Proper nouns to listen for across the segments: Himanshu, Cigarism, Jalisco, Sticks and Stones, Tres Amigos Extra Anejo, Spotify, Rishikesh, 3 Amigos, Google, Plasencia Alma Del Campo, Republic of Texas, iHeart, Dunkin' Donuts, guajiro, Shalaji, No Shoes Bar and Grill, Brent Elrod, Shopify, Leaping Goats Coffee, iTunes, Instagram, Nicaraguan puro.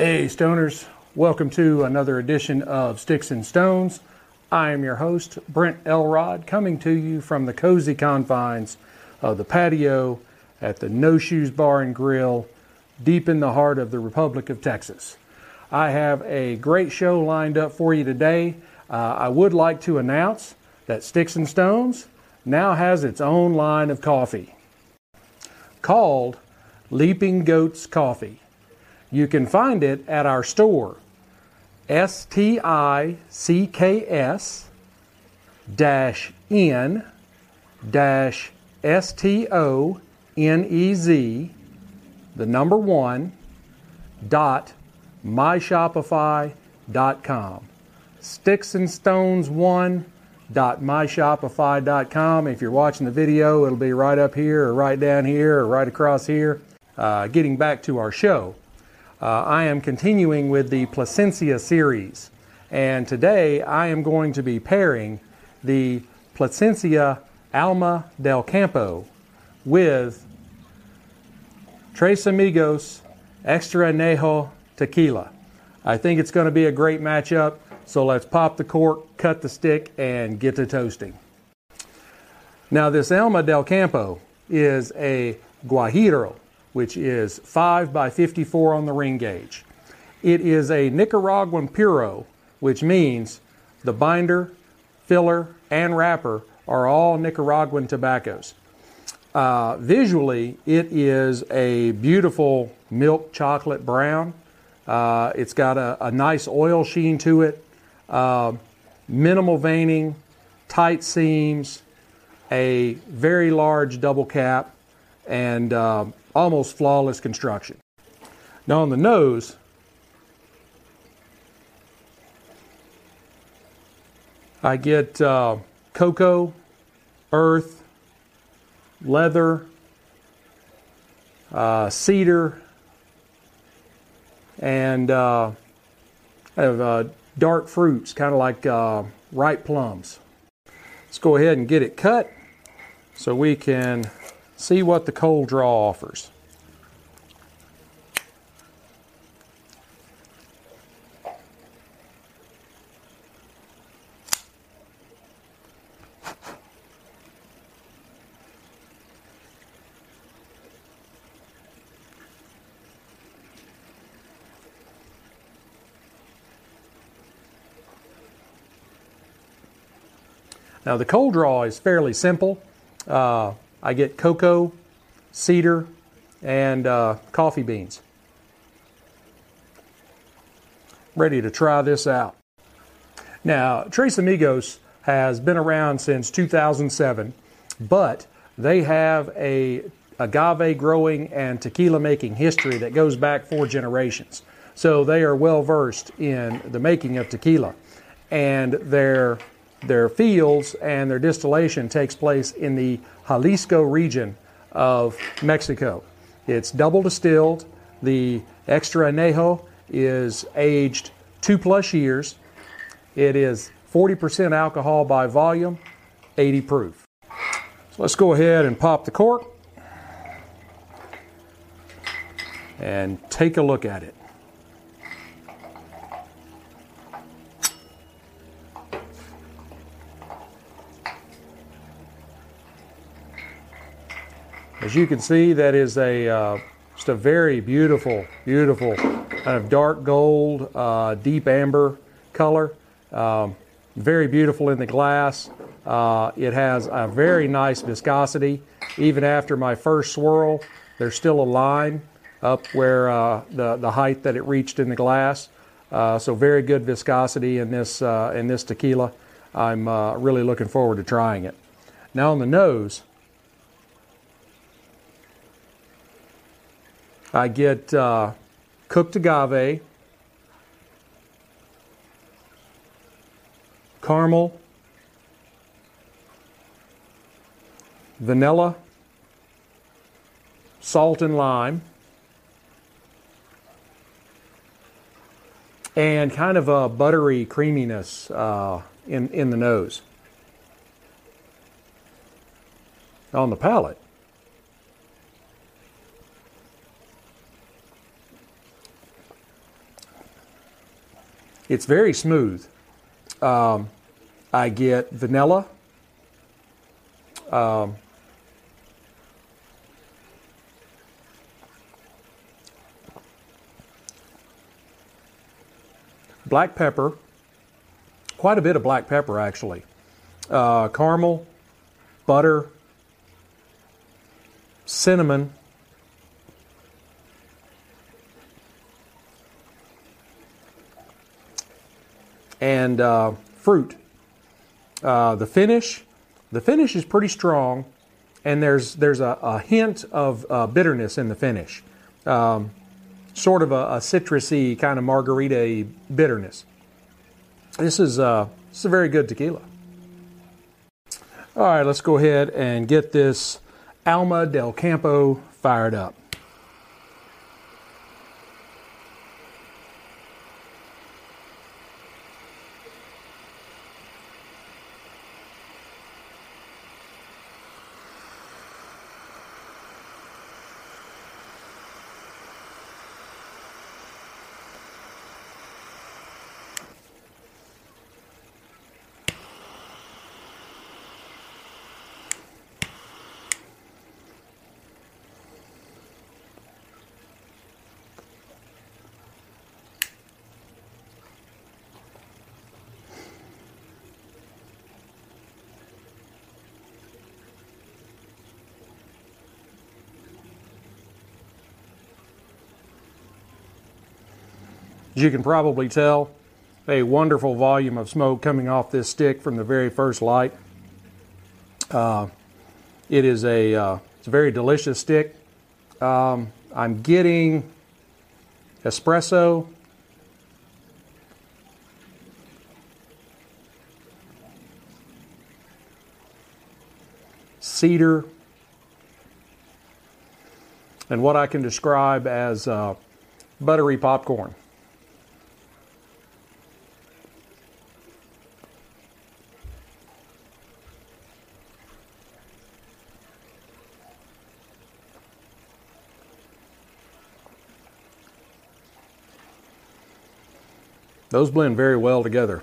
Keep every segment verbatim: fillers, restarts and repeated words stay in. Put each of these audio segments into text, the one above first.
Hey Stoners, welcome to another edition of Sticks and Stones. I am your host, Brent Elrod, coming to you from the cozy confines of the patio at the No Shoes Bar and Grill, deep in the heart of the Republic of Texas. I have a great show lined up for you today. Uh, I would like to announce that Sticks and Stones now has its own line of coffee called Leaping Goats Coffee. You can find it at our store, S T I C K S N S T O N E Z, the number one, dot my shopify dot com. Sticks and Stones one, dot my shopify dot com. If you're watching the video, it'll be right up here, or right down here, or right across here. Uh, getting back to our show. Uh, I am continuing with the Plasencia series, and today I am going to be pairing the Plasencia Alma Del Campo with Tres Amigos Extra Anejo tequila. I think it's going to be a great matchup, so let's pop the cork, cut the stick, and get to toasting. Now, this Alma Del Campo is a guajiro, which is five by fifty-four on the ring gauge. It is a Nicaraguan puro, which means the binder, filler, and wrapper are all Nicaraguan tobaccos. Uh, visually, it is a beautiful milk chocolate brown. Uh, it's got a, a nice oil sheen to it, uh, minimal veining, tight seams, a very large double cap, and uh, almost flawless construction. Now on the nose, I get uh, cocoa, earth, leather, uh, cedar, and uh, I have uh, dark fruits, kind of like uh, ripe plums. Let's go ahead and get it cut so we can see what the cold draw offers. Now, the cold draw is fairly simple. Uh, I get cocoa, cedar, and uh, coffee beans. Ready to try this out. Now, Tres Amigos has been around since two thousand seven, but they have a agave growing and tequila making history that goes back four generations. So they are well versed in the making of tequila, and their Their fields and their distillation takes place in the Jalisco region of Mexico. It's double distilled. The Extra Anejo is aged two plus years. It is forty percent alcohol by volume, eighty proof. So let's go ahead and pop the cork and take a look at it. As you can see, that is a uh, just a very beautiful, beautiful kind of dark gold, uh, deep amber color. Um, very beautiful in the glass. Uh, it has a very nice viscosity. Even after my first swirl, there's still a line up where uh, the the height that it reached in the glass. Uh, so very good viscosity in this uh, in this tequila. I'm uh, really looking forward to trying it. Now on the nose, I get uh, cooked agave, caramel, vanilla, salt and lime, and kind of a buttery creaminess uh, in, in the nose. On the palate, It's very smooth. Um, I get vanilla, um, black pepper, quite a bit of black pepper actually, uh, caramel, butter, cinnamon, and uh, fruit. Uh, the finish, the finish is pretty strong, and there's there's a, a hint of uh, bitterness in the finish, um, sort of a, a citrusy kind of margarita-y bitterness. This is uh, this is a very good tequila. All right, let's go ahead and get this Alma Del Campo fired up. As you can probably tell, a wonderful volume of smoke coming off this stick from the very first light. Uh, it is a, uh, it's a very delicious stick. Um, I'm getting espresso, cedar, and what I can describe as uh, buttery popcorn. Those blend very well together.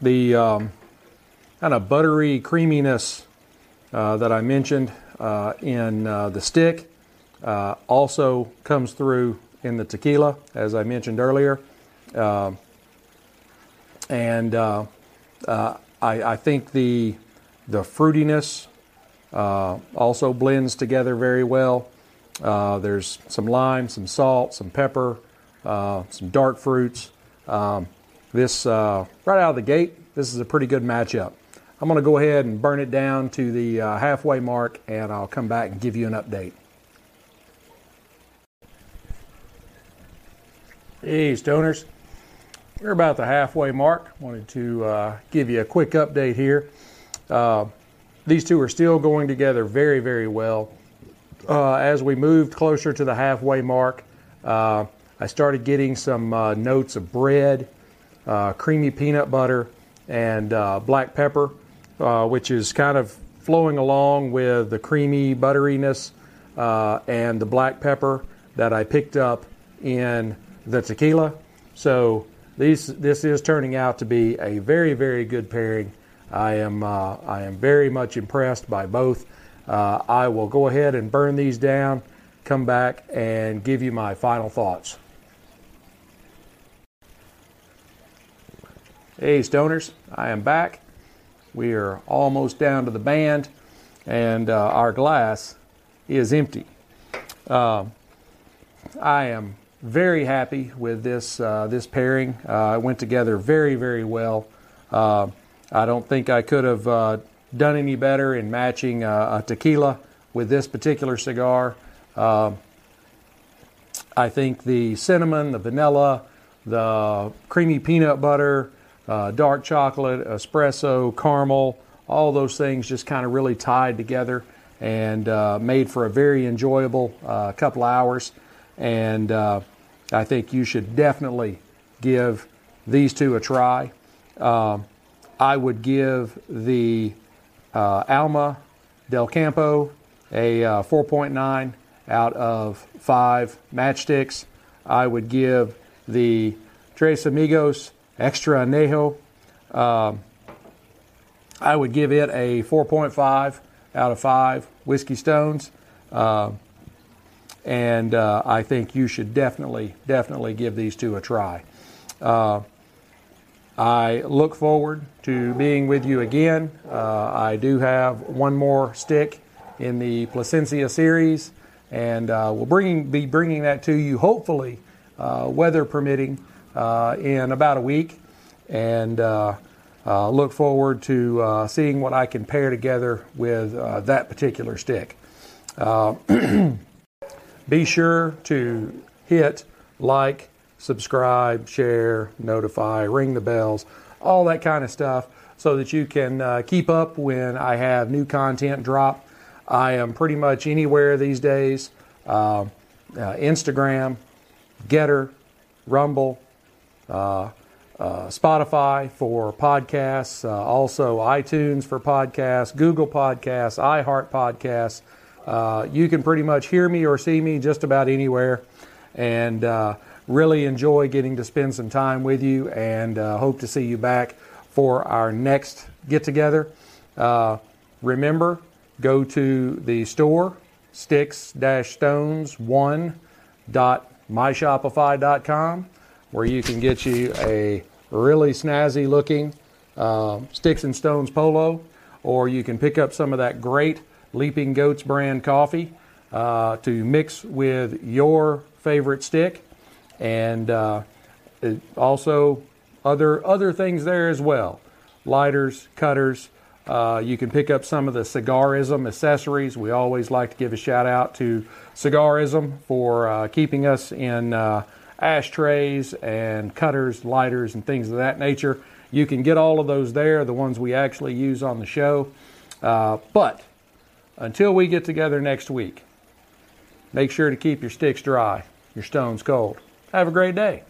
The um, kind of buttery creaminess uh, that I mentioned uh, in uh, the stick uh, also comes through in the tequila, as I mentioned earlier, uh, and uh, uh, I, I think the the fruitiness uh, also blends together very well. Uh, there's some lime, some salt, some pepper, uh, some dark fruits. Um, this uh, right out of the gate, this is a pretty good matchup. I'm going to go ahead and burn it down to the uh, halfway mark, and I'll come back and give you an update. Hey Stoners, we're about the halfway mark. Wanted to uh, give you a quick update here. Uh, these two are still going together very, very well. Uh, as we moved closer to the halfway mark, uh, I started getting some uh, notes of bread, uh, creamy peanut butter, and uh, black pepper, uh, which is kind of flowing along with the creamy butteriness uh, and the black pepper that I picked up in the tequila. So these, this is turning out to be a very, very good pairing. I am, uh, I am very much impressed by both. Uh, I will go ahead and burn these down, come back and give you my final thoughts. Hey Stoners, I am back. We are almost down to the band, and uh, our glass is empty. Uh, I am very happy with this uh, this pairing. Uh, it went together very, very well. Uh, I don't think I could have uh, done any better in matching uh, a tequila with this particular cigar. Uh, I think the cinnamon, the vanilla, the creamy peanut butter, uh, dark chocolate, espresso, caramel, all those things just kind of really tied together and uh, made for a very enjoyable uh, couple hours. And uh, I think you should definitely give these two a try. Uh, I would give the uh, Alma Del Campo a uh, four point nine out of five matchsticks. I would give the Tres Amigos Extra Anejo, um, I would give it a four point five out of five whiskey stones. Uh, and uh, I think you should definitely, definitely give these two a try. Uh, I look forward to being with you again. Uh, I do have one more stick in the Plasencia series, and uh, we'll bringing, be bringing that to you, hopefully, uh, weather permitting, uh, in about a week. And uh, uh, look forward to uh, seeing what I can pair together with uh, that particular stick. Uh, be sure to hit like, subscribe, share, notify, ring the bells, all that kind of stuff, so that you can uh, keep up when I have new content drop. I am pretty much anywhere these days. Uh, uh, Instagram, Getter, Rumble, uh, uh, Spotify for podcasts, uh, also iTunes for podcasts, Google Podcasts, iHeart Podcasts. Uh, you can pretty much hear me or see me just about anywhere. And uh, really enjoy getting to spend some time with you, and uh, hope to see you back for our next get-together. Uh, remember, go to the store, sticks dash stones one dot my shopify dot com, where you can get you a really snazzy-looking uh, Sticks and Stones polo, or you can pick up some of that great Leaping Goats brand coffee uh, to mix with your favorite stick. And uh, also other other things there as well. Lighters, cutters. Uh, you can pick up some of the Cigarism accessories. We always like to give a shout out to Cigarism for uh, keeping us in uh, ashtrays and cutters, lighters, and things of that nature. You can get all of those there, the ones we actually use on the show. Uh, but until we get together next week, make sure to keep your sticks dry, your stones cold. Have a great day.